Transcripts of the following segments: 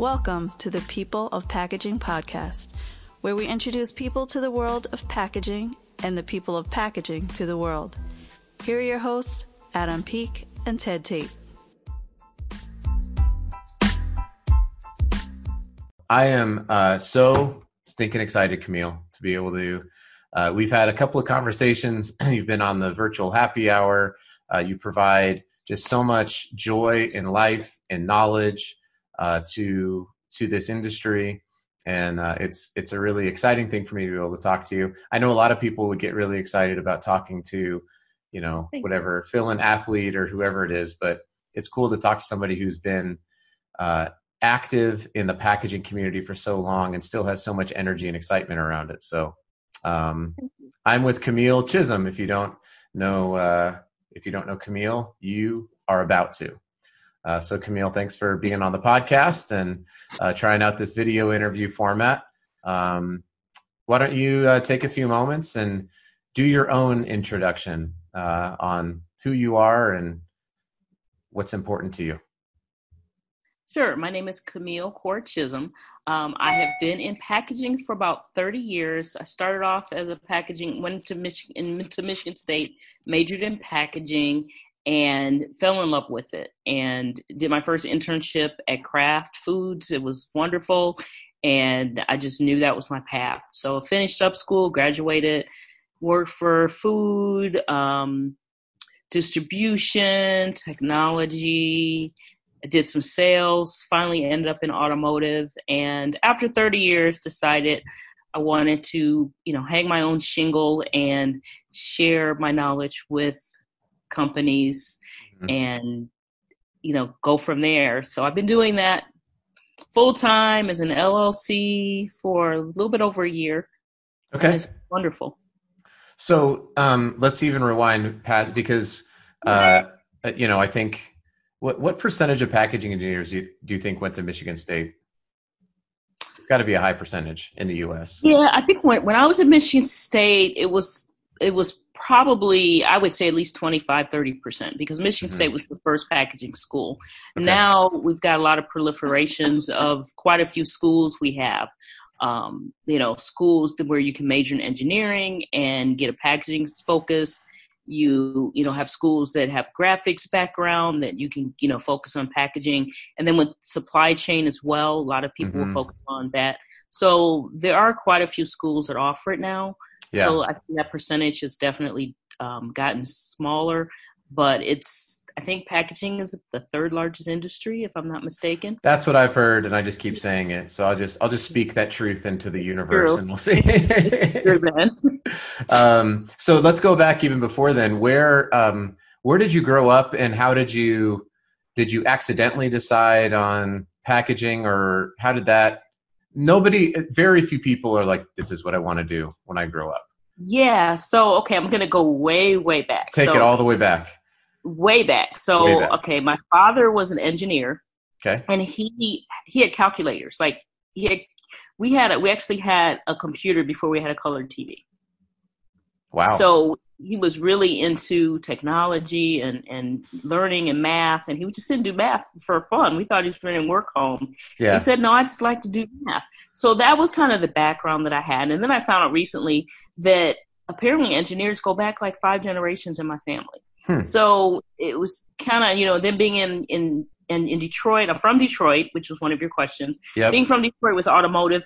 Welcome to the People of Packaging podcast, where we introduce people to the world of packaging and the people of packaging to the world. Here are your hosts, Adam Peake and Ted Tate. I am so stinking excited, Camille, to be able to. We've had a couple of conversations. You've been on the virtual happy hour. You provide just so much joy and life and knowledge to this industry, and it's a really exciting thing for me to be able to talk to you. I know a lot of people would get really excited about talking to, you know, whatever, fill in athlete or whoever it is, but it's cool to talk to somebody who's been active in the packaging community for so long and still has so much energy and excitement around it. So I'm with Camille Chisholm. If you don't know Camille, you are about to. So Camille, thanks for being on the podcast and trying out this video interview format. Why don't you take a few moments and do your own introduction on who you are and what's important to you? Sure. My name is Camille Core Chisholm. I have been in packaging for about 30 years. I started off as a packaging, went to Michigan State, majored in packaging, and fell in love with it, and did my first internship at Kraft Foods. It was wonderful, and I just knew that was my path. So I finished up school, graduated, worked for food, distribution, technology. I did some sales, finally ended up in automotive, and after 30 years decided I wanted to, hang my own shingle and share my knowledge with companies and, go from there. So I've been doing that full time as an LLC for a little bit over a year. Okay. And it's wonderful. So let's even rewind, Pat, because, I think, What percentage of packaging engineers do you think went to Michigan State? It's got to be a high percentage in the U.S. Yeah, I think when I was at Michigan State, it was probably, I would say, at least 25-30%, because Michigan State was the first packaging school. Okay. Now we've got a lot of proliferations of quite a few schools we have. Schools where you can major in engineering and get a packaging focus. You have schools that have graphics background that you can, focus on packaging. And then with supply chain as well, a lot of people will focus on that. So there are quite a few schools that offer it now. Yeah. So I think that percentage has definitely gotten smaller, but I think packaging is the third largest industry, if I'm not mistaken. That's what I've heard, and I just keep saying it. So I'll just speak that truth into the universe, and we'll see. So let's go back even before then. Where did you grow up, and how did you accidentally decide on packaging, or how did that? Very few people are like, this is what I want to do when I grow up. Yeah. So okay, I'm gonna go way back. Take it all the way back. Okay, my father was an engineer. Okay. And he had calculators. Like we actually had a computer before we had a color TV. Wow. So he was really into technology and learning and math, and he just didn't do math for fun. We thought he was bringing work home. Yeah. He said, no, I just like to do math. So that was kind of the background that I had. And then I found out recently that apparently engineers go back like 5 generations in my family. So it was kind of, then being in Detroit, I'm from Detroit, which was one of your questions. Yep. Being from Detroit with automotive,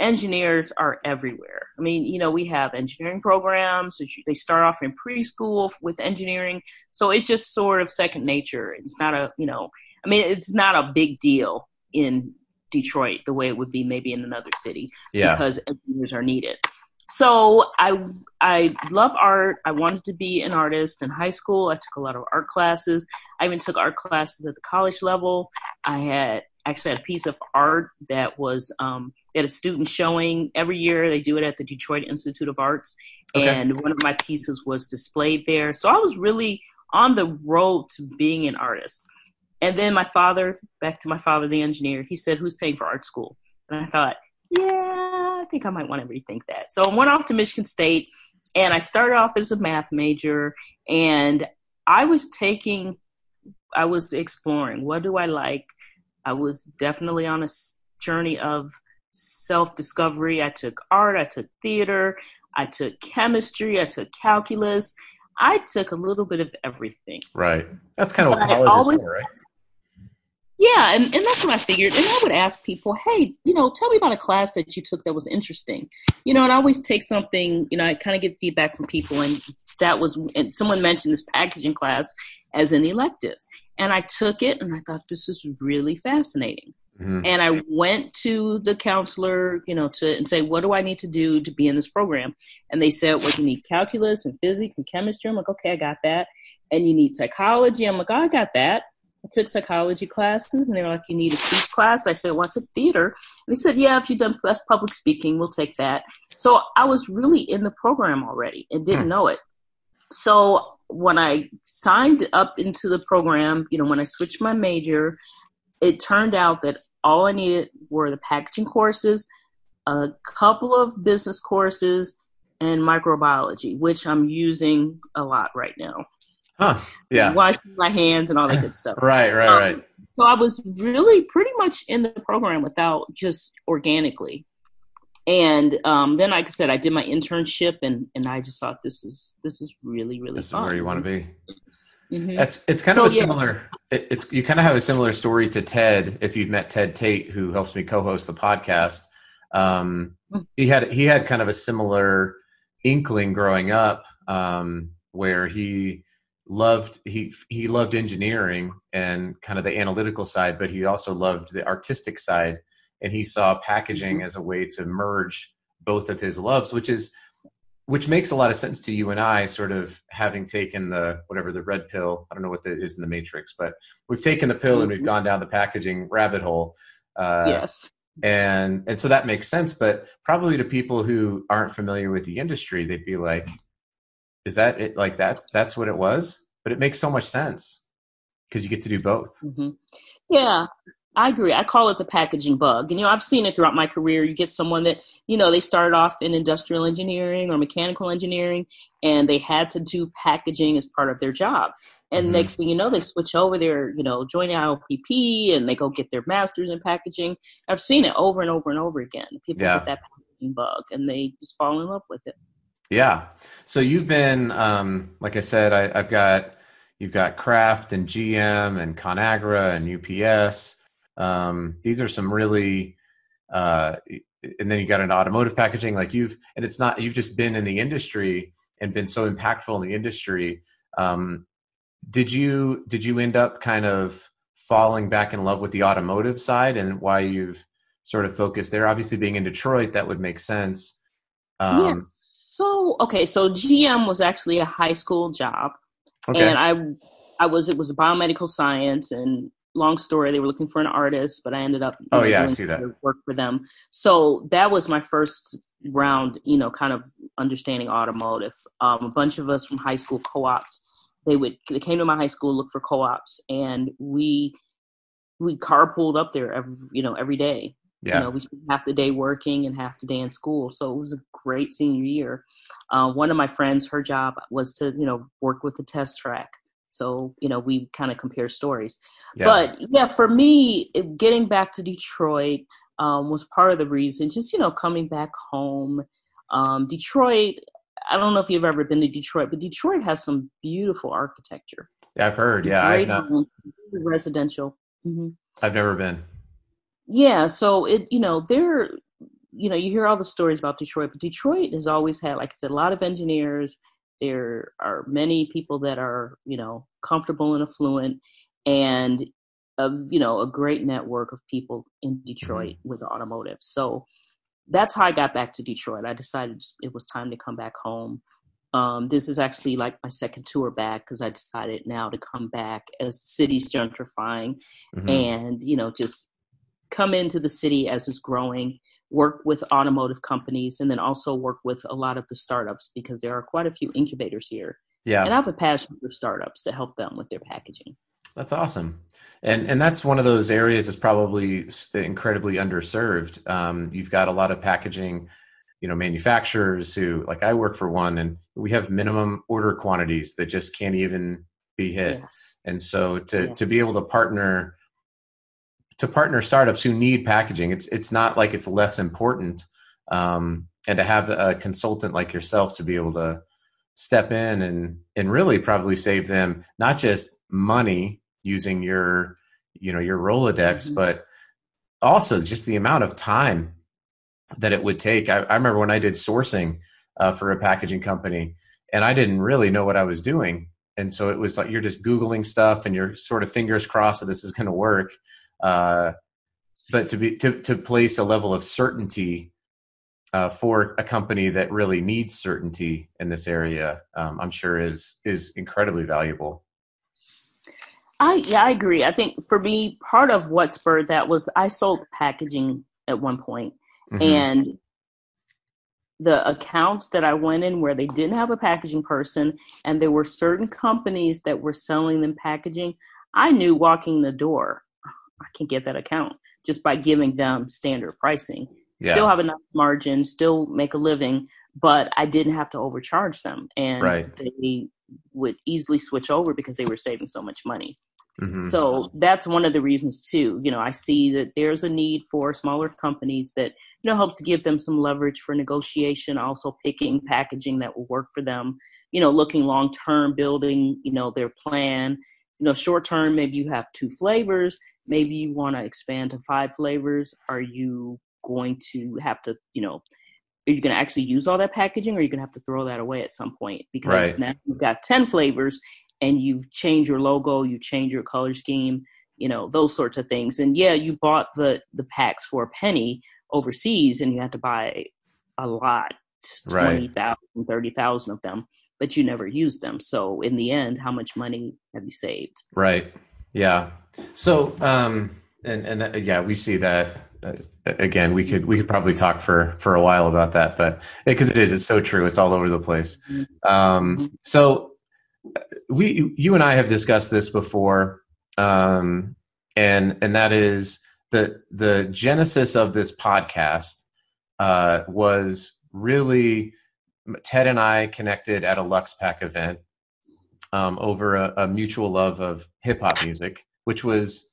engineers are everywhere. I mean, we have engineering programs. They start off in preschool with engineering. So it's just sort of second nature. It's not it's not a big deal in Detroit the way it would be maybe in another city because engineers are needed. So I love art. I wanted to be an artist in high school. I took a lot of art classes. I even took art classes at the college level. I had a piece of art that was at a student showing every year. They do it at the Detroit Institute of Arts. Okay. And one of my pieces was displayed there. So I was really on the road to being an artist. And then back to my father, the engineer, he said, who's paying for art school? And I thought, I think I might want to rethink that. So I went off to Michigan State, and I started off as a math major, and I was exploring, what do I like? I was definitely on a journey of self-discovery. I took art, I took theater, I took chemistry, I took calculus. I took a little bit of everything. Right. That's kind of what college is for, right? Yeah, and that's what I figured. And I would ask people, hey, you know, tell me about a class that you took that was interesting. You know, and I always take something, you know, I kind of get feedback from people. And that was, and someone mentioned this packaging class as an elective. And I took it and I thought, this is really fascinating. Mm-hmm. And I went to the counselor, you know, and say, what do I need to do to be in this program? And they said, well, you need calculus and physics and chemistry. I'm like, okay, I got that. And you need psychology. I'm like, oh, I got that. I took psychology classes, and they were like, you need a speech class. I said, well, it's a theater. And they said, yeah, if you've done public speaking, we'll take that. So I was really in the program already and didn't know it. So when I signed up into the program, you know, when I switched my major, it turned out that all I needed were the packaging courses, a couple of business courses, and microbiology, which I'm using a lot right now. Huh. Yeah. Washing my hands and all that good stuff. Right. So I was really pretty much in the program without, just organically. And then, like I said, I did my internship, and I just thought this is really, really this fun. This is where you want to be. Mm-hmm. You kind of have a similar story to Ted. If you've met Ted Tate, who helps me co-host the podcast, he had kind of a similar inkling growing up, where he loved engineering and kind of the analytical side, but he also loved the artistic side, and he saw packaging as a way to merge both of his loves, which makes a lot of sense to you and I, sort of having taken the red pill. I don't know what that is in the Matrix, but we've taken the pill and we've gone down the packaging rabbit hole. Yes. And so that makes sense, but probably to people who aren't familiar with the industry, they'd be like, is that it? Like that's what it was, but it makes so much sense because you get to do both. Mm-hmm. Yeah, I agree. I call it the packaging bug. And, you know, I've seen it throughout my career. You get someone that, you know, they started off in industrial engineering or mechanical engineering, and they had to do packaging as part of their job. And next thing you know, they switch over, they're, you know, join IOPP, and they go get their master's in packaging. I've seen it over and over and over again. People get that packaging bug, and they just fall in love with it. Yeah. So you've been, like I said, you've got Kraft and GM and ConAgra and UPS. These are some really, and then you got an automotive packaging, you've just been in the industry and been so impactful in the industry. Did you end up kind of falling back in love with the automotive side and why you've sort of focused there? Obviously being in Detroit, that would make sense. Yeah. So GM was actually a high school job, and it was a biomedical science, and long story, they were looking for an artist, but I ended up work for them. So that was my first round, you know, kind of understanding automotive. A bunch of us from high school co-ops, they came to my high school, look for co-ops, and we carpooled up there every day. Yeah. You know, we spent half the day working and half the day in school. So it was a great senior year. One of my friends, her job was to, you know, work with the test track. So, you know, we kind of compare stories. Yeah. But yeah, for me, getting back to Detroit was part of the reason. Just, you know, coming back home. Detroit, I don't know if you've ever been to Detroit, but Detroit has some beautiful architecture. Yeah, I've heard. Yeah, I've not. Residential. Mm-hmm. I've never been. Yeah, so it, you know, there, you know, you hear all the stories about Detroit, but Detroit has always had, like I said, a lot of engineers. There are many people that are, you know, comfortable and affluent, and you know, a great network of people in Detroit with automotive. So that's how I got back to Detroit. I decided it was time to come back home. This is actually like my second tour back, because I decided now to come back as the city's gentrifying, and, you know, just come into the city as it's growing, work with automotive companies, and then also work with a lot of the startups, because there are quite a few incubators here. Yeah. And I have a passion for startups to help them with their packaging. That's awesome. And that's one of those areas that's probably incredibly underserved. You've got a lot of packaging, you know, manufacturers who, like, I work for one, and we have minimum order quantities that just can't even be hit. Yes. And so to be able to partner to partner startups who need packaging. It's not like it's less important. And to have a consultant like yourself to be able to step in and really probably save them not just money using your, you know, your Rolodex, mm-hmm. but also just the amount of time that it would take. I remember when I did sourcing for a packaging company, and I didn't really know what I was doing. And so it was like, you're just Googling stuff and you're sort of fingers crossed that this is going to work. But to place a level of certainty for a company that really needs certainty in this area, I'm sure is incredibly valuable. I agree. I think for me, part of what spurred that was I sold packaging at one point, mm-hmm. and the accounts that I went in where they didn't have a packaging person and there were certain companies that were selling them packaging, I knew walking the door, I can get that account just by giving them standard pricing. Yeah. Still have enough margin, still make a living, but I didn't have to overcharge them. And right. they would easily switch over because they were saving so much money. Mm-hmm. So that's one of the reasons too. You know, I see that there's a need for smaller companies that, you know, helps to give them some leverage for negotiation, also picking packaging that will work for them, you know, looking long-term, building, you know, their plan. You know, short-term, maybe you have 2 flavors. Maybe you want to expand to 5 flavors. Are you going to have to, you know, are you going to actually use all that packaging, or are you going to have to throw that away at some point? Because right. now you've got 10 flavors and you've changed your logo, you change your color scheme, you know, those sorts of things. And yeah, you bought the packs for a penny overseas and you had to buy a lot, right. 20,000, 30,000 of them, but you never used them. So in the end, how much money have you saved? Right. Yeah. So, yeah, we see that. Again, we could probably talk for a while about that, but because it's so true, it's all over the place. So you and I have discussed this before, and that is the genesis of this podcast was really Ted and I connected at a Lux Pack event over a mutual love of hip hop music, which was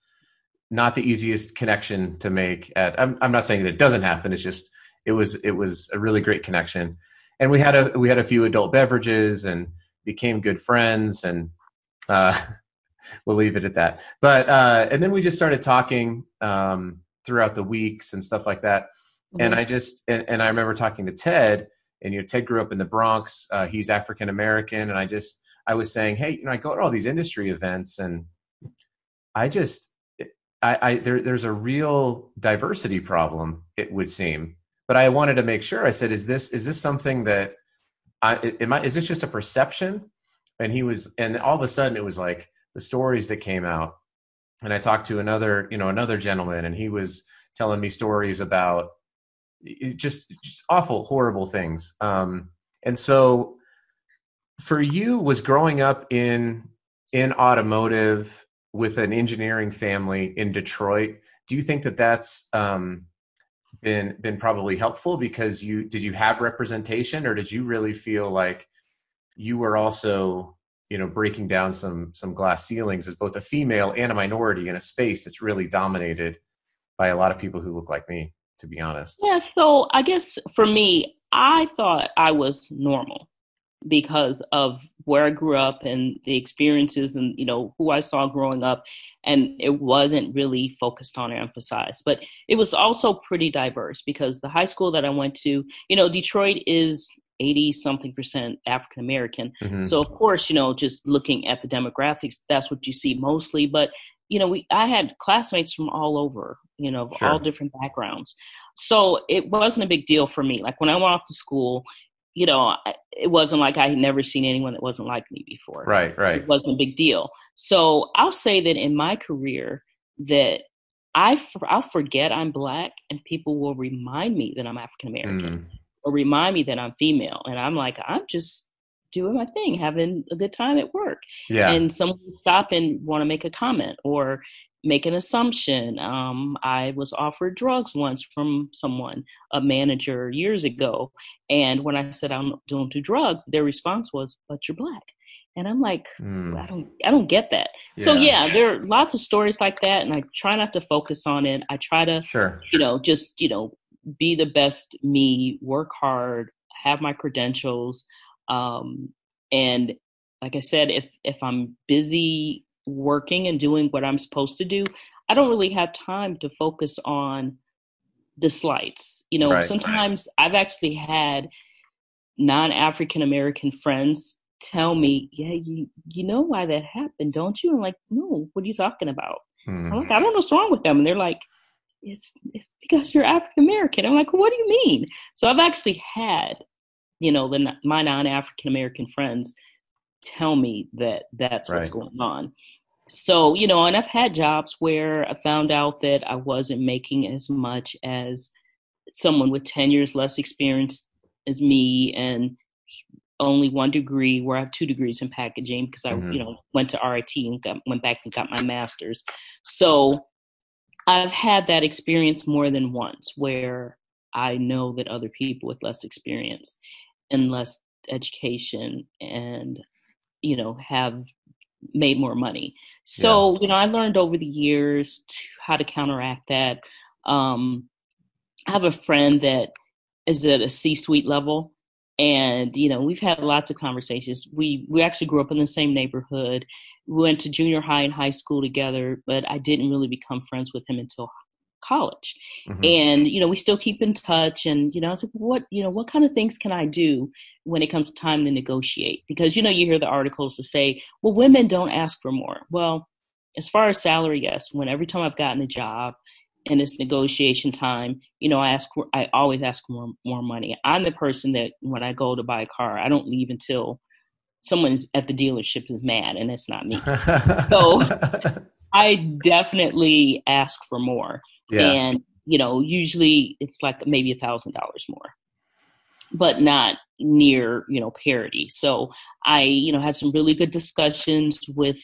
not the easiest connection to make at, I'm not saying that it doesn't happen. It's just, it was a really great connection. And we had a few adult beverages and became good friends, and we'll leave it at that. But, and then we just started talking throughout the weeks and stuff like that. Mm-hmm. And I remember talking to Ted, and, you know, Ted grew up in the Bronx. He's African-American. And I was saying, hey, you know, I go to all these industry events and there's a real diversity problem, it would seem, but I wanted to make sure. I said, is this something that is this just a perception? And and all of a sudden it was like the stories that came out. And I talked to another gentleman, and he was telling me stories about just awful, horrible things. And so for you, was growing up in automotive with an engineering family in Detroit, do you think that that's been probably helpful? Because did you have representation, or did you really feel like you were also, you know, breaking down some glass ceilings as both a female and a minority in a space that's really dominated by a lot of people who look like me, to be honest? Yeah. So I guess for me, I thought I was normal because of where I grew up and the experiences and, you know, who I saw growing up. And it wasn't really focused on or emphasized, but it was also pretty diverse because the high school that I went to, you know, Detroit is 80-something% African-American. Mm-hmm. So of course, you know, just looking at the demographics, that's what you see mostly. But, you know, I had classmates from all over, you know, sure. all different backgrounds. So it wasn't a big deal for me. Like when I went off to school, you know, it wasn't like I had never seen anyone that wasn't like me before. Right, right. It wasn't a big deal. So I'll say that in my career that I'll forget I'm Black, and people will remind me that I'm African-American or remind me that I'm female. And I'm like, I'm just doing my thing, having a good time at work. Yeah. And someone will stop and want to make a comment or make an assumption. I was offered drugs once from someone, a manager years ago. And when I said, I don't do drugs, their response was, but you're Black. And I'm like, I don't get that. Yeah. So yeah, there are lots of stories like that. And I try not to focus on it. I try to, be the best me, work hard, have my credentials. And like I said, if I'm busy working and doing what I'm supposed to do, I don't really have time to focus on the slights. Sometimes I've actually had non-African American friends tell me, yeah, you know why that happened, don't you? I'm like, no, what are you talking about? I'm like, I don't know what's wrong with them. And they're like, it's because you're African American. I'm like, well, what do you mean? So I've actually had, my non-African American friends tell me that that's what's going on. So, and I've had jobs where I found out that I wasn't making as much as someone with 10 years less experience as me and only one degree, where I have 2 degrees in packaging because I, went to RIT and went back and got my master's. So I've had that experience more than once where I know that other people with less experience and less education and, have made more money. So, I learned over the years how to counteract that. I have a friend that is at a C-suite level. And, we've had lots of conversations. We actually grew up in the same neighborhood. We went to junior high and high school together, but I didn't really become friends with him until college. And, we still keep in touch. And, I was like, what kind of things can I do when it comes time to negotiate? Because, you hear the articles that say, well, women don't ask for more. Well, as far as salary, yes. When every time I've gotten a job, and it's negotiation time, I always ask more money. I'm the person that when I go to buy a car, I don't leave until someone's at the dealership is mad, and it's not me. So I definitely ask for more. Yeah. And, usually it's like maybe $1,000 more, but not near, parity. So I, had some really good discussions with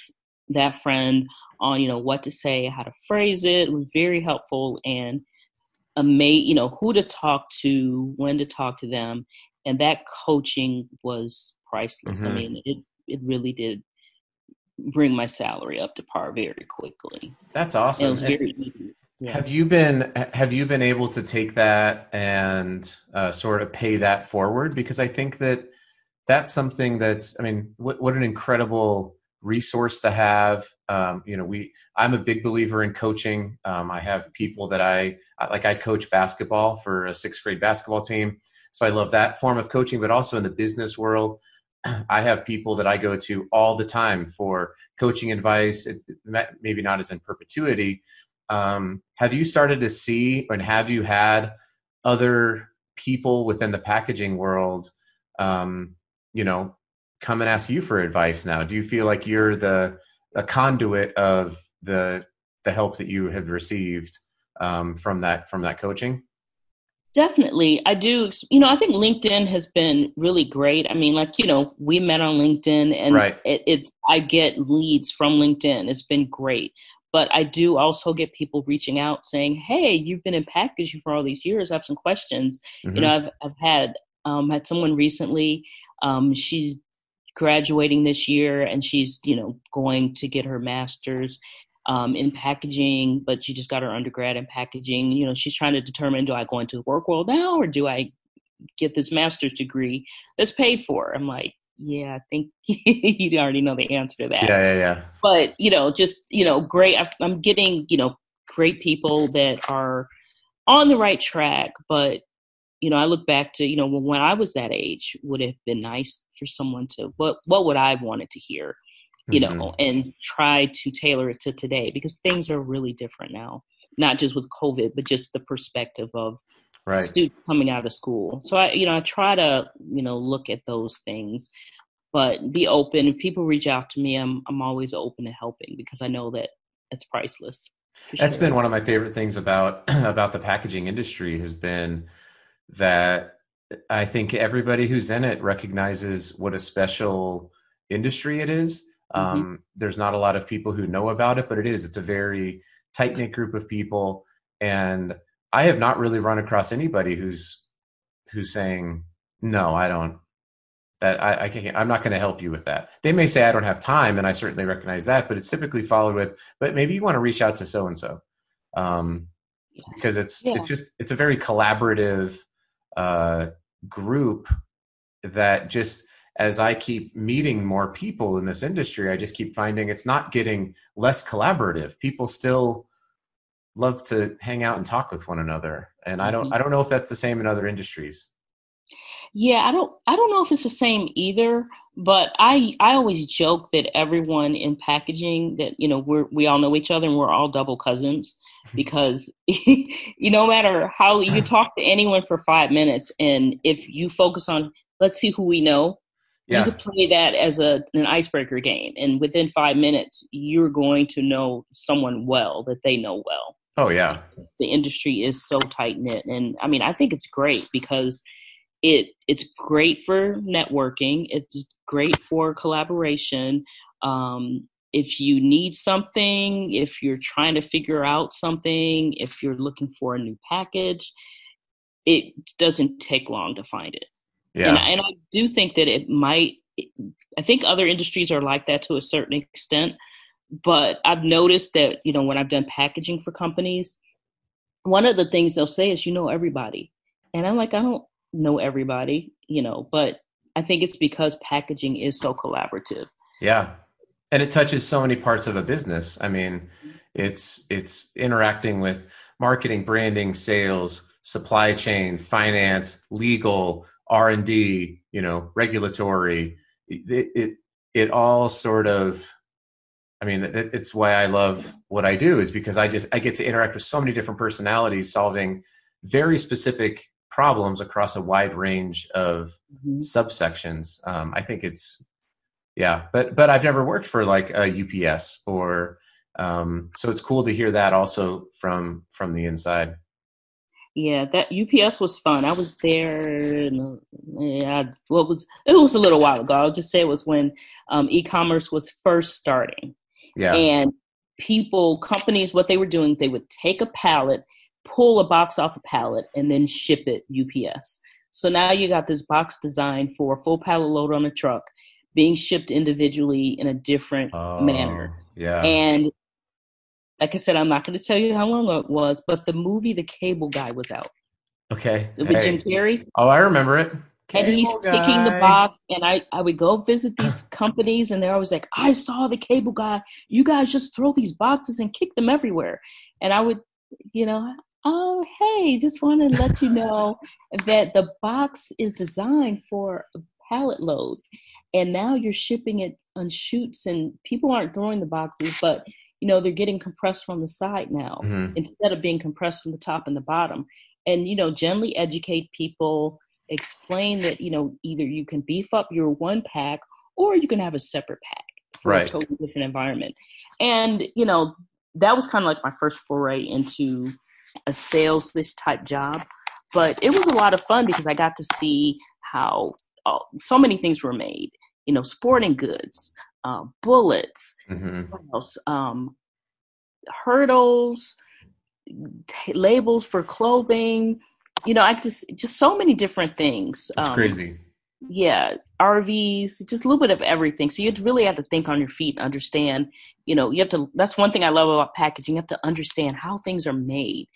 that friend on, what to say, how to phrase it. It was very helpful and amazing, who to talk to, when to talk to them. And that coaching was priceless. I mean, it really did bring my salary up to par very quickly. That's awesome. It was very easy. Yeah. Have you been able to take that and sort of pay that forward? Because I think that's something that's, I mean, what an incredible resource to have. I'm a big believer in coaching. I have people that I coach basketball for a 6th grade basketball team. So I love that form of coaching, but also in the business world, I have people that I go to all the time for coaching advice. It maybe not as in perpetuity. Have you started to see, and have you had other people within the packaging world, come and ask you for advice now? Do you feel like you're a conduit of the help that you have received from that coaching? Definitely, I do. I think LinkedIn has been really great. I mean, we met on LinkedIn, and I get leads from LinkedIn. It's been great. But I do also get people reaching out saying, "Hey, you've been in packaging for all these years. I have some questions." I've had someone recently. She's graduating this year, and she's, going to get her master's in packaging, but she just got her undergrad in packaging. She's trying to determine, do I go into the work world now, or do I get this master's degree that's paid for? I'm like, yeah, I think you already know the answer to that. Yeah. But, great. I'm getting, great people that are on the right track, but I look back to, when I was that age, would have been nice for someone to, what would I have wanted to hear, and try to tailor it to today, because things are really different now, not just with COVID, but just the perspective of students coming out of school. So I, I try to, look at those things, but be open. If people reach out to me, I'm always open to helping, because I know that it's priceless. That's been one of my favorite things about the packaging industry has been that I think everybody who's in it recognizes what a special industry it is. There's not a lot of people who know about it, but it is. It's a very tight-knit group of people. And I have not really run across anybody who's saying, no, I don't. That I can't, I'm not going to help you with that. They may say, I don't have time, and I certainly recognize that, but it's typically followed with, but maybe you want to reach out to so-and-so. Because it's a very collaborative group that just, as I keep meeting more people in this industry, I just keep finding it's not getting less collaborative. People still love to hang out and talk with one another. And I don't know if that's the same in other industries. Yeah, I don't know if it's the same either, but I always joke that everyone in packaging that, you know, we all know each other and we're all double cousins because you no matter how you talk to anyone for 5 minutes, and if you focus on, let's see who we know, you could play that as an icebreaker game. And within 5 minutes, you're going to know someone well that they know well. Oh yeah. The industry is so tight knit. And I mean, I think it's great because it's great for networking. It's great for collaboration. If you need something, if you're trying to figure out something, if you're looking for a new package, it doesn't take long to find it. Yeah. And I do think that I think other industries are like that to a certain extent, but I've noticed that, you know, when I've done packaging for companies, one of the things they'll say is, you know, everybody. And I'm like, I don't know everybody, you know, but I think it's because packaging is so collaborative. Yeah. And it touches so many parts of a business. I mean, it's interacting with marketing, branding, sales, supply chain, finance, legal, R&D, you know, regulatory. It all sort of, I mean, it's why I love what I do, is because I get to interact with so many different personalities solving very specific problems across a wide range of subsections. I think it's, yeah, but I've never worked for like a UPS or, so it's cool to hear that also from the inside. Yeah, that UPS was fun. I was there, and it was a little while ago. I'll just say it was when e-commerce was first starting. Yeah. And companies, what they were doing, they would take a pallet, pull a box off a pallet, and then ship it UPS. So now you got this box designed for a full pallet load on a truck being shipped individually in a different manner. Yeah. And like I said, I'm not going to tell you how long it was, but the movie The Cable Guy was out. Okay. So with Jim Carrey. Oh, I remember it. Cable and he's picking the box, and I would go visit these companies, and they're always like, I saw The Cable Guy. You guys just throw these boxes and kick them everywhere. And I would, you know, oh, hey, just want to let you know that the box is designed for a pallet load, and now you're shipping it on chutes, and people aren't throwing the boxes, but you know, they're getting compressed from the side now instead of being compressed from the top and the bottom. And, you know, gently educate people, explain that, you know, either you can beef up your one pack or you can have a separate pack for a totally different environment. And, you know, that was kind of like my first foray into a sales type job. But it was a lot of fun because I got to see how so many things were made, you know, sporting goods, bullets, what else? Hurdles, labels for clothing, you know, I just so many different things. It's crazy. Yeah. RVs, just a little bit of everything. So you really have to think on your feet and understand, you know, that's one thing I love about packaging. You have to understand how things are made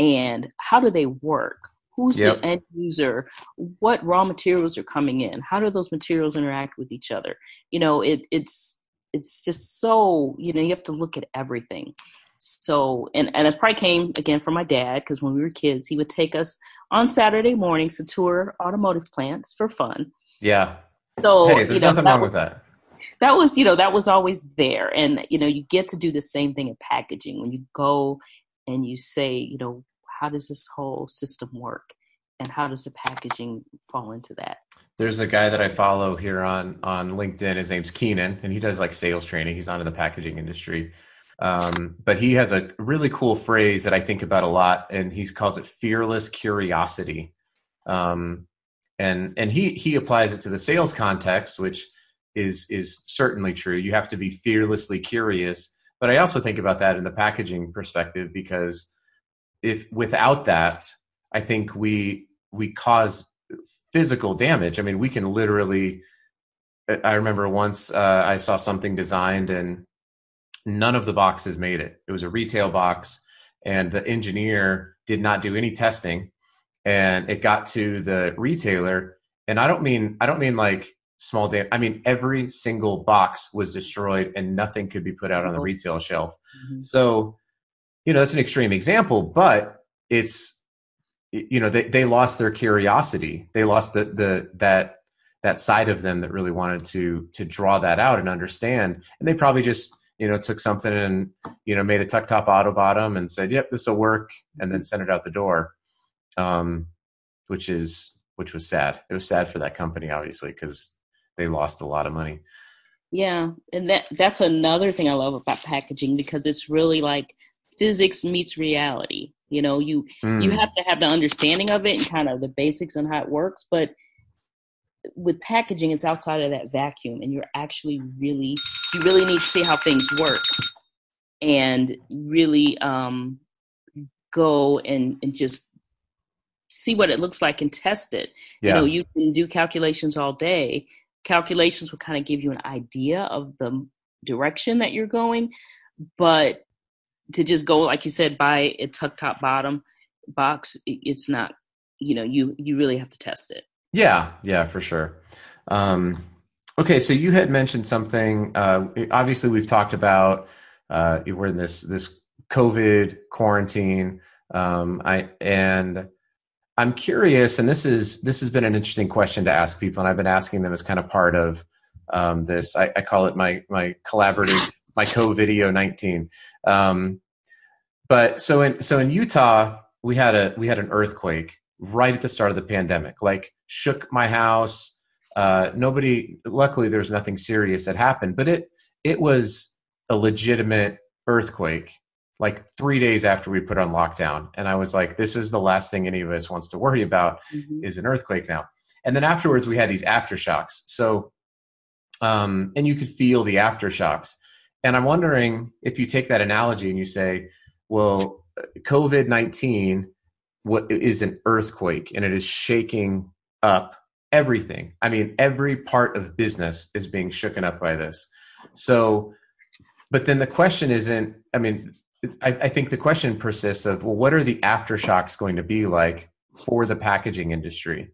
and how do they work? Who's the end user? What raw materials are coming in? How do those materials interact with each other? You know, it's just so, you know, you have to look at everything. So, and it probably came, again, from my dad, because when we were kids, he would take us on Saturday mornings to tour automotive plants for fun. Yeah. So, hey, there's nothing wrong with that. That was, you know, that was always there. And, you know, you get to do the same thing in packaging when you go and you say, you know, how does this whole system work, and how does the packaging fall into that? There's a guy that I follow here on LinkedIn. His name's Keenan, and he does like sales training. He's not in the packaging industry. But he has a really cool phrase that I think about a lot, and he calls it fearless curiosity. And he applies it to the sales context, which is certainly true. You have to be fearlessly curious. But I also think about that in the packaging perspective, because if without that, I think we cause physical damage. I mean, we can literally I remember once I saw something designed and none of the boxes made it. It was a retail box and the engineer did not do any testing, and it got to the retailer. And I don't mean like small damage. I mean, every single box was destroyed and nothing could be put out on the retail shelf. Mm-hmm. So, you know, that's an extreme example, but it's, you know, they lost their curiosity. They lost that side of them that really wanted to draw that out and understand. And they probably just, you know, took something and, you know, made a tuck top auto bottom and said, yep, this will work. And then sent it out the door. Which was sad. It was sad for that company, obviously, because they lost a lot of money. Yeah. And that's another thing I love about packaging, because it's really like physics meets reality. You know, you have to have the understanding of it and kind of the basics and how it works. But with packaging, it's outside of that vacuum, and you're actually you really need to see how things work and really go and just see what it looks like and test it. Yeah. You know, you can do calculations all day. Calculations will kind of give you an idea of the direction that you're going, but to just go, like you said, buy a tuck top bottom box, it's not, you know, you really have to test it. Yeah. Yeah, for sure. Okay. So you had mentioned something, obviously we've talked about, we're in this COVID quarantine. I'm curious, and this has been an interesting question to ask people, and I've been asking them as kind of part of this. I call it my collaborative, my COVID-19. But so in Utah, we had an earthquake right at the start of the pandemic, like shook my house. Luckily there was nothing serious that happened, but it was a legitimate earthquake, like 3 days after we put on lockdown. And I was like, this is the last thing any of us wants to worry about is an earthquake now. And then afterwards we had these aftershocks. So, and you could feel the aftershocks. And I'm wondering if you take that analogy and you say, well, COVID-19 is an earthquake, and it is shaking up everything. I mean, every part of business is being shooken up by this. So, but then the question isn't, I mean, I think the question persists of, well, what are the aftershocks going to be like for the packaging industry?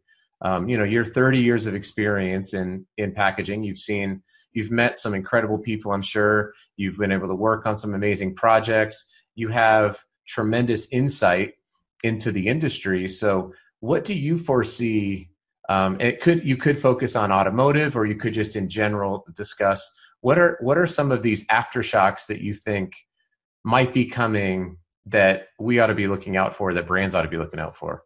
You know, your 30 years of experience in packaging, you've met some incredible people, I'm sure. You've been able to work on some amazing projects. You have tremendous insight into the industry. So what do you foresee? You could focus on automotive, or you could just in general discuss what are some of these aftershocks that you think might be coming that we ought to be looking out for, that brands ought to be looking out for?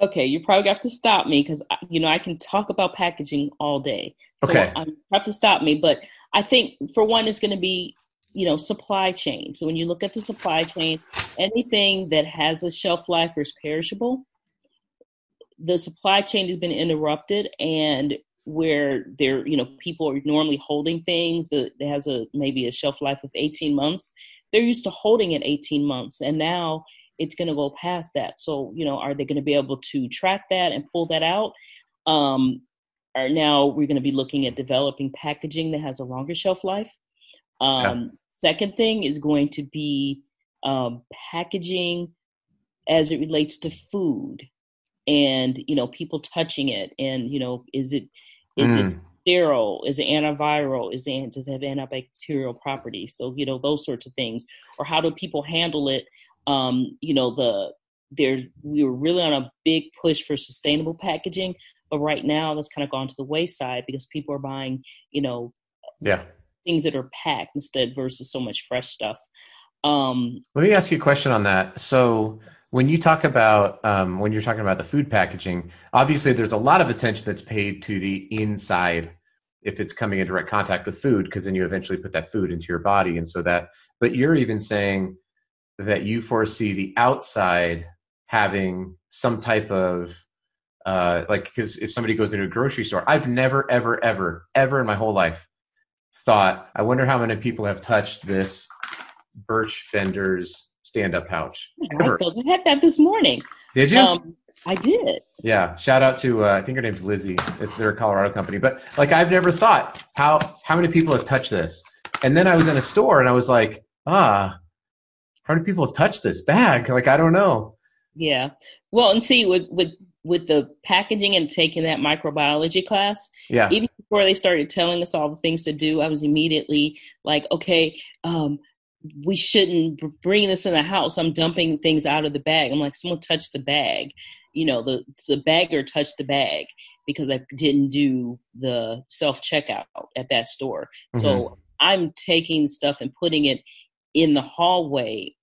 Okay, you probably have to stop me, because you know I can talk about packaging all day. So okay, you have to stop me, but I think for one, it's going to be, you know, supply chain. So when you look at the supply chain, anything that has a shelf life or is perishable, the supply chain has been interrupted, and where there, you know, people are normally holding things that has maybe a shelf life of 18 months. They're used to holding it 18 months, and now it's going to go past that. So, you know, are they going to be able to track that and pull that out? Or now we're going to be looking at developing packaging that has a longer shelf life. Second thing is going to be packaging as it relates to food and, you know, people touching it. And, you know, is it sterile? Is it antiviral? Does it have antibacterial properties? So, you know, those sorts of things. Or how do people handle it? You know, we were really on a big push for sustainable packaging, but right now that's kind of gone to the wayside because people are buying, you know, things that are packed instead versus so much fresh stuff. Let me ask you a question on that. So when you talk about, when you're talking about the food packaging, obviously there's a lot of attention that's paid to the inside if it's coming in direct contact with food, because then you eventually put that food into your body. And so that, but you're even saying that you foresee the outside having some type of, because if somebody goes into a grocery store, I've never, ever, ever, ever in my whole life thought, I wonder how many people have touched this Birch Fender's stand-up pouch. I had that this morning. Did you? I did. Yeah. Shout out to, I think her name's Lizzie. They're a Colorado company. But like, I've never thought how many people have touched this. And then I was in a store and I was like, how many people have touched this bag? Like, I don't know. Yeah. Well, and see, with the packaging and taking that microbiology class, yeah, even before they started telling us all the things to do, I was immediately like, okay, we shouldn't bring this in the house. I'm dumping things out of the bag. I'm like, someone touched the bag, the bagger touched the bag, because I didn't do the self-checkout at that store. Mm-hmm. So I'm taking stuff and putting it in the hallway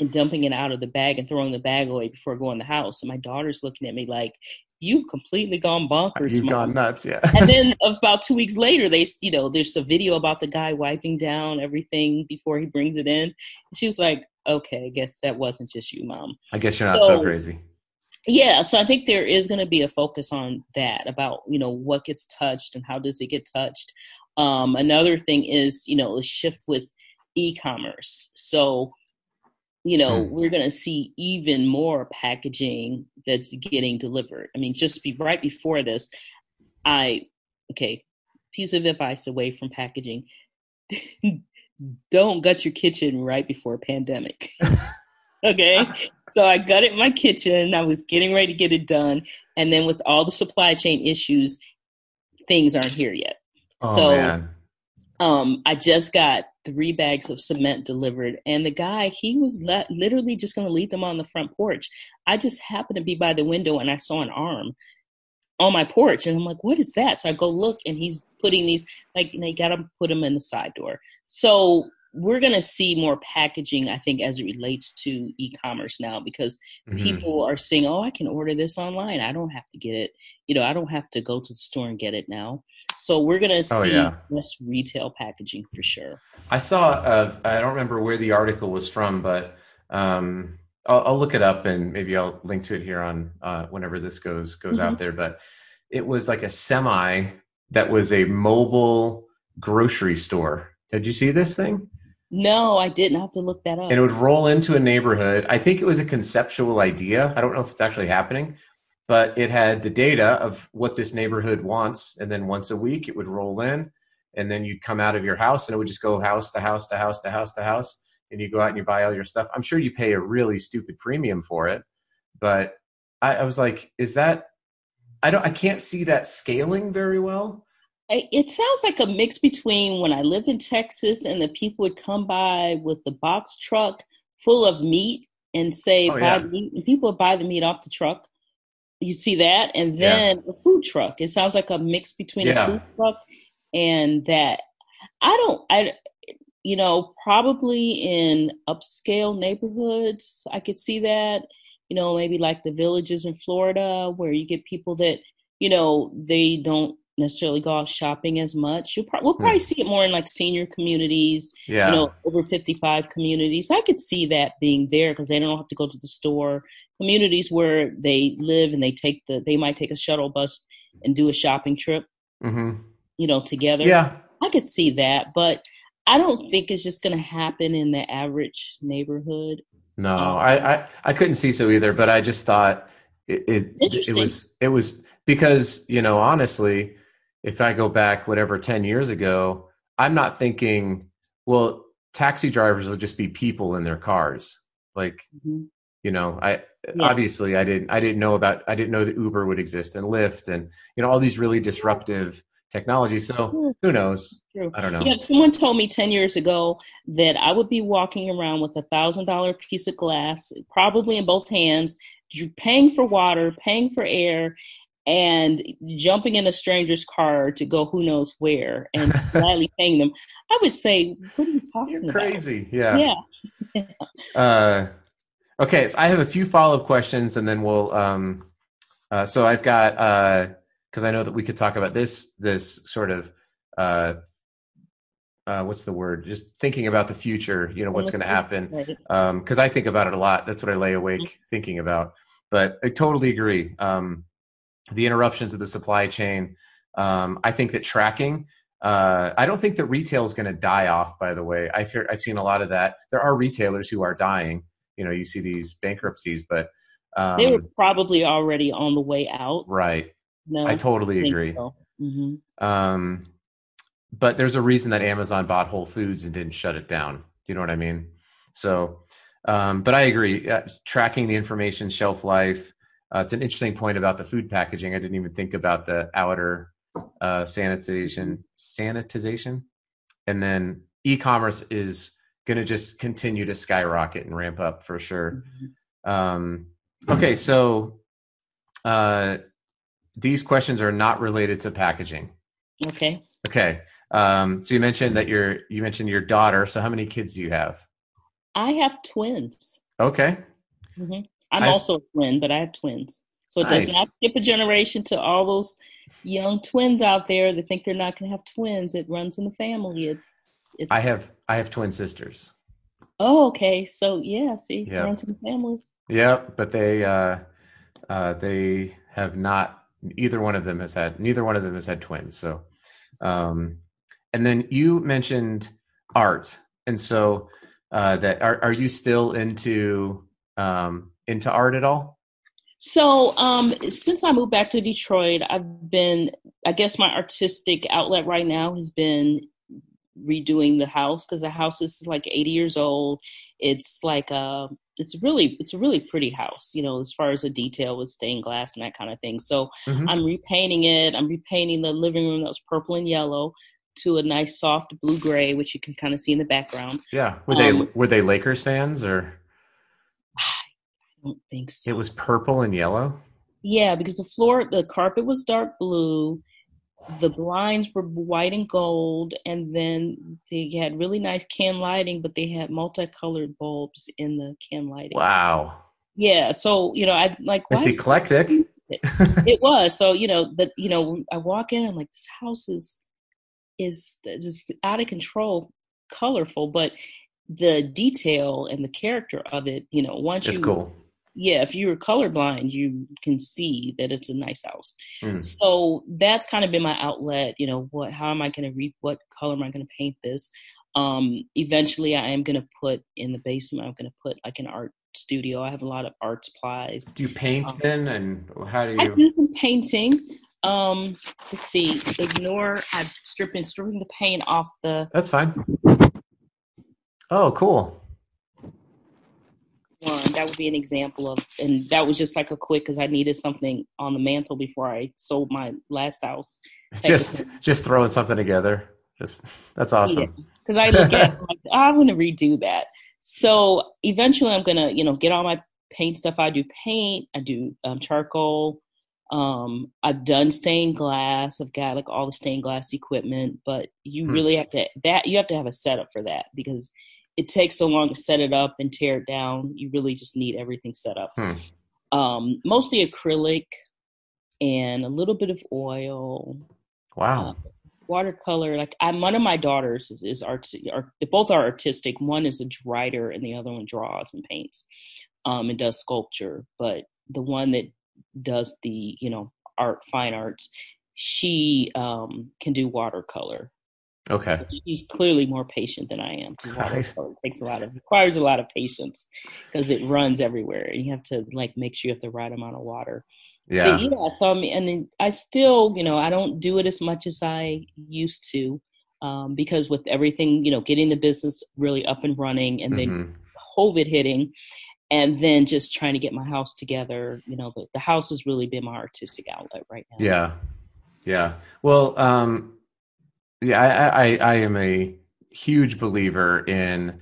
and dumping it out of the bag and throwing the bag away before going to the house. And my daughter's looking at me like, you've completely gone bonkers. You've gone nuts, yeah. And then about 2 weeks later, there's a video about the guy wiping down everything before he brings it in. And she was like, okay, I guess that wasn't just you, Mom. I guess you're not so crazy. Yeah, so I think there is going to be a focus on that, about, what gets touched and how does it get touched. Another thing is, the shift with e-commerce. So, we're going to see even more packaging that's getting delivered. I mean, right before this, piece of advice away from packaging. Don't gut your kitchen right before a pandemic. Okay. So I gutted my kitchen. I was getting ready to get it done. And then with all the supply chain issues, things aren't here yet. Oh, so, man. I just got 3 bags of cement delivered, and the guy, he was literally just going to leave them on the front porch. I just happened to be by the window and I saw an arm on my porch, and I'm like, what is that? So I go look, and he's putting these, they got to put them in the side door. So we're going to see more packaging, I think, as it relates to e-commerce now, because people are saying, I can order this online. I don't have to get it. I don't have to go to the store and get it now. So we're going to see less retail packaging for sure. I saw, I don't remember where the article was from, but I'll look it up, and maybe I'll link to it here on whenever this goes out there. But it was like a semi that was a mobile grocery store. Did you see this thing? No, I didn't. I'll have to look that up. And it would roll into a neighborhood. I think it was a conceptual idea. I don't know if it's actually happening, but it had the data of what this neighborhood wants. And then once a week it would roll in, and then you'd come out of your house, and it would just go house to house to house to house to house. And you go out and you buy all your stuff. I'm sure you pay a really stupid premium for it, but I was like, I can't see that scaling very well. It sounds like a mix between when I lived in Texas and the people would come by with the box truck full of meat and say, buy meat. And people would buy the meat off the truck. You see that? And then a food truck. It sounds like a mix between a food truck and that. Probably in upscale neighborhoods, I could see that, maybe like the villages in Florida, where you get people that, they don't necessarily go out shopping as much. We'll probably see it more in like senior communities, over 55 communities. I could see that being there, because they don't have to go to the store. Communities where they live and they might take a shuttle bus and do a shopping trip, together. Yeah. I could see that, but I don't think it's just going to happen in the average neighborhood. No, I couldn't see so either, but I just thought it was because, honestly, if I go back, 10 years ago, I'm not thinking, well, taxi drivers will just be people in their cars. Like, obviously I didn't know that Uber would exist, and Lyft, and, all these really disruptive technology. So who knows? True. I don't know. Yeah, someone told me 10 years ago that I would be walking around with $1,000 piece of glass, probably in both hands, paying for water, paying for air, and jumping in a stranger's car to go who knows where, and gladly paying them. I would say, what are you talking about? You're crazy. Yeah. Yeah. Okay. So I have a few follow-up questions, and then we'll, so I've got, cause I know that we could talk about this sort of, what's the word? Just thinking about the future, what's going to happen. Cause I think about it a lot. That's what I lay awake thinking about, but I totally agree. The interruptions of the supply chain. I think that tracking, I don't think that retail is going to die off, by the way. I've seen a lot of that. There are retailers who are dying. You see these bankruptcies, but They were probably already on the way out. Right. No, I totally agree. So. Mm-hmm. But there's a reason that Amazon bought Whole Foods and didn't shut it down. You know what I mean? So, but I agree. Tracking the information shelf life. It's an interesting point about the food packaging. I didn't even think about the outer sanitization. And then e-commerce is going to just continue to skyrocket and ramp up for sure. Mm-hmm. Okay. So, these questions are not related to packaging. Okay. Okay. So you mentioned that you mentioned your daughter. So how many kids do you have? I have twins. Okay. Mm-hmm. I'm also a twin, but I have twins. So it does not skip a generation to all those young twins out there that think they're not going to have twins. It runs in the family. It's I have twin sisters. Oh, okay. So yeah, see, it runs in the family. Yeah, but they have not. Neither one of them has had twins. So, and then you mentioned art. And so, are you still into art at all? So, since I moved back to Detroit, my artistic outlet right now has been redoing the house, because the house is like 80 years old. It's like it's a really pretty house, you know, as far as the detail with stained glass and that kind of thing. So mm-hmm. I'm repainting it. I'm repainting the living room that was purple and yellow to a nice soft blue gray, which you can kind of see in the background. Yeah. Were they Lakers fans, or? I don't think so. It was purple and yellow? Yeah, because the carpet was dark blue. The blinds were white and gold, and then they had really nice can lighting, but they had multicolored bulbs in the can lighting. Wow. Yeah. So, you know, I like, it's eclectic. It was. So, you know, but you know, I walk in, I'm like, this house is just out of control, colorful, but the detail and the character of it, you know, it's cool. Yeah, if you were colorblind, you can see that it's a nice house. Mm. So that's kind of been my outlet. You know, what color am I going to paint this? Eventually, I am going to put in the basement, I'm going to put like an art studio. I have a lot of art supplies. Do you paint then? And how do you? I do some painting. Let's see. I'm stripping the paint off the. That's fine. Oh, cool. One, that would be an example of, and that was just like a quick, because I needed something on the mantle before I sold my last house. Just throwing something together. That's awesome. Because I look at, I'm like, I want to redo that. So eventually, I'm gonna, you know, get all my paint stuff. I do paint. I do charcoal. I've done stained glass. I've got like all the stained glass equipment, but you really have to have a setup for that, because it takes so long to set it up and tear it down. You really just need everything set up. Mostly acrylic and a little bit of oil. Wow. Watercolor. Like one of my daughters is arts. Both are artistic. One is a writer and the other one draws and paints, and does sculpture. But the one that does the, you know, fine arts, she can do watercolor. Okay. So she's clearly more patient than I am. It requires a lot of patience, because it runs everywhere, and you have to like make sure you have the right amount of water. Yeah. But yeah. So I mean, and then I still, you know, I don't do it as much as I used to, because with everything, you know, getting the business really up and running, and then COVID hitting, and then just trying to get my house together. You know, the house has really been my artistic outlet right now. Yeah. Yeah. Well. Yeah, I am a huge believer in,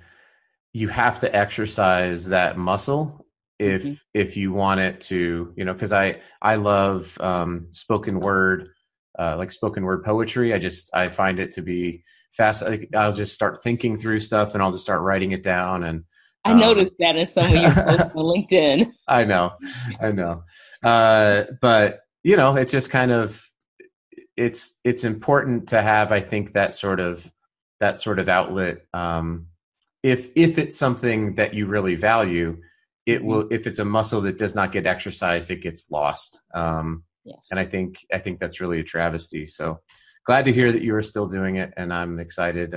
you have to exercise that muscle if you want it to, you know, because I love spoken word poetry. I find it to be fast. I'll just start thinking through stuff, and I'll just start writing it down. And I noticed that in some of your posts on LinkedIn. I know. But, you know, it's just kind of, it's important to have, I think, that sort of outlet. If it's something that you really value, it will, if it's a muscle that does not get exercised, it gets lost. Yes. And I think that's really a travesty. So glad to hear that you are still doing it, and I'm excited.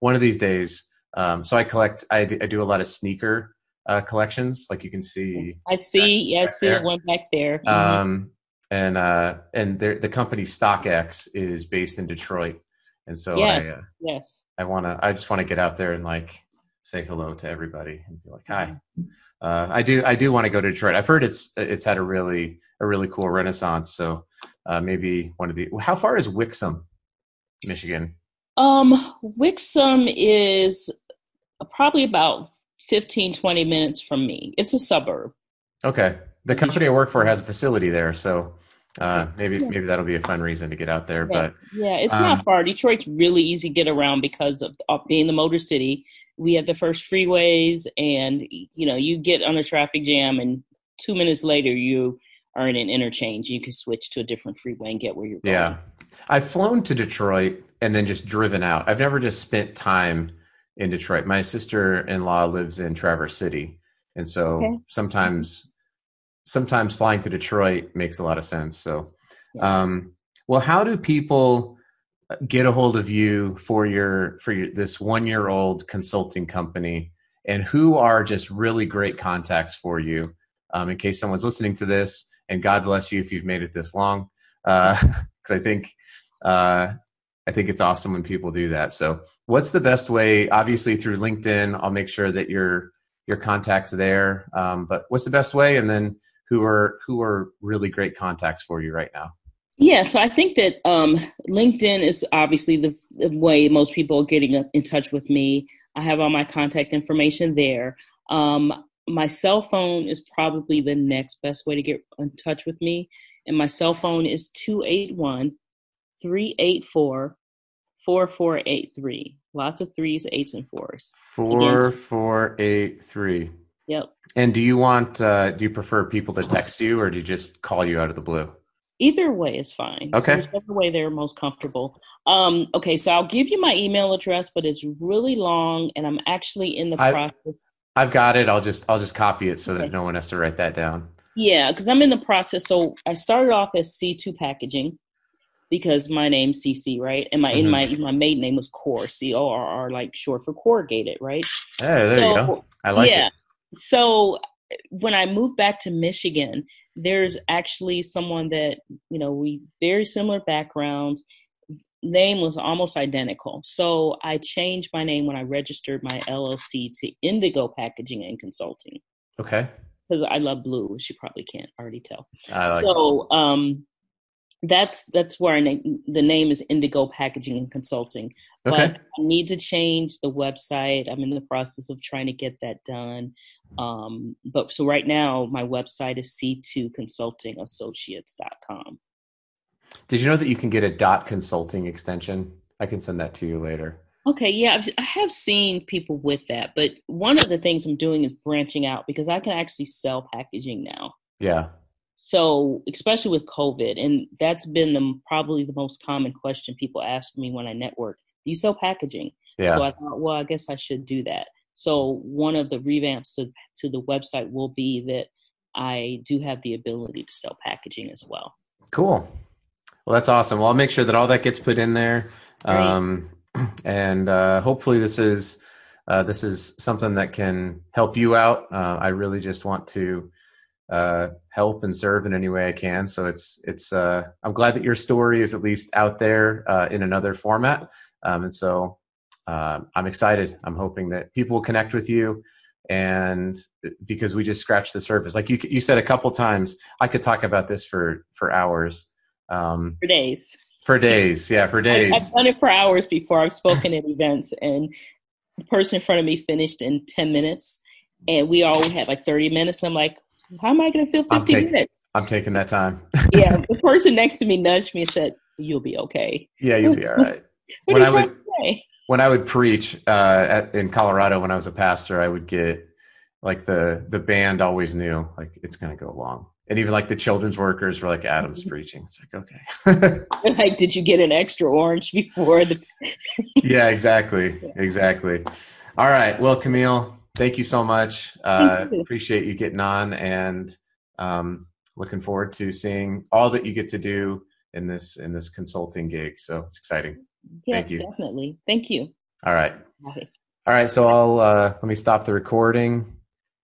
One of these days. So I do a lot of sneaker collections. Like you can see. I see one back there. And the company StockX is based in Detroit. And so I just want to get out there and like say hello to everybody and be like, hi. I do want to go to Detroit. I've heard it's had a really cool renaissance. So maybe one of the, how far is Wixom, Michigan? Wixom is probably about 15, 20 minutes from me. It's a suburb. Okay. The company I work for has a facility there. So maybe that'll be a fun reason to get out there. Yeah. But it's not far. Detroit's really easy to get around because of being the Motor City. We have the first freeways, and you get on a traffic jam and 2 minutes later you are in an interchange. You can switch to a different freeway and get where you're going. Yeah. I've flown to Detroit and then just driven out. I've never just spent time in Detroit. My sister-in-law lives in Traverse City. And so sometimes flying to Detroit makes a lot of sense. So, well, how do people get a hold of you for your this 1-year-old consulting company, and who are just really great contacts for you? In case someone's listening to this, and God bless you if you've made it this long. Cause I think it's awesome when people do that. So what's the best way? Obviously through LinkedIn, I'll make sure that your contacts there. But what's the best way? And then who are really great contacts for you right now? Yeah. So I think that LinkedIn is obviously the way most people are getting in touch with me. I have all my contact information there. My cell phone is probably the next best way to get in touch with me. And my cell phone is 281-384-4483. Lots of threes, eights, and fours. 4483. Yep. And do you prefer people to text you, or do you just call you out of the blue? Either way is fine. Okay. So whichever way they're most comfortable. Okay, so I'll give you my email address, but it's really long, and I'm actually in the process. I've got it. I'll just copy it so that no one has to write that down. Yeah, because I'm in the process. So I started off as C2 Packaging because my name's CC, right? And my maiden name was Core, C-O-R-R, like short for corrugated, right? Oh, there you go. I like it. So when I moved back to Michigan, there's actually someone that, we very similar backgrounds. Name was almost identical. So I changed my name when I registered my LLC to Indigo Packaging and Consulting. Okay. Because I love blue, as you probably can't already tell. That's where the name is Indigo Packaging and Consulting. Okay. But I need to change the website. I'm in the process of trying to get that done. But so right now, my website is c2consultingassociates.com. Did you know that you can get a .consulting extension? I can send that to you later. Okay, yeah, I have seen people with that, but one of the things I'm doing is branching out because I can actually sell packaging now. Yeah. So, especially with COVID, and that's been probably the most common question people ask me when I network. Do you sell packaging? Yeah. So I thought, well, I guess I should do that. So one of the revamps to the website will be that I do have the ability to sell packaging as well. Cool. Well, that's awesome. Well, I'll make sure that all that gets put in there. And hopefully this is something that can help you out. I really just want to help and serve in any way I can. So it's I'm glad that your story is at least out there in another format. And so I'm excited. I'm hoping that people will connect with you, and because we just scratched the surface. Like you said a couple times, I could talk about this for hours. For days. For days. Yeah, for days. I've done it for hours before. I've spoken at events, and the person in front of me finished in 10 minutes, and we all had like 30 minutes. I'm like, how am I going to fill 15 minutes? I'm taking that time. Yeah. The person next to me nudged me and said, you'll be okay. Yeah, you'll be all right. When I would preach in Colorado when I was a pastor, I would get like the band always knew like it's going to go long. And even like the children's workers were like, Adam's preaching. It's like, okay. Like, did you get an extra orange before? Yeah, exactly. Yeah. Exactly. All right. Well, Camille, thank you so much. Appreciate you getting on, and looking forward to seeing all that you get to do in this consulting gig. So it's exciting. Yeah, thank you. Definitely. Thank you. All right. Bye. All right. So let me stop the recording.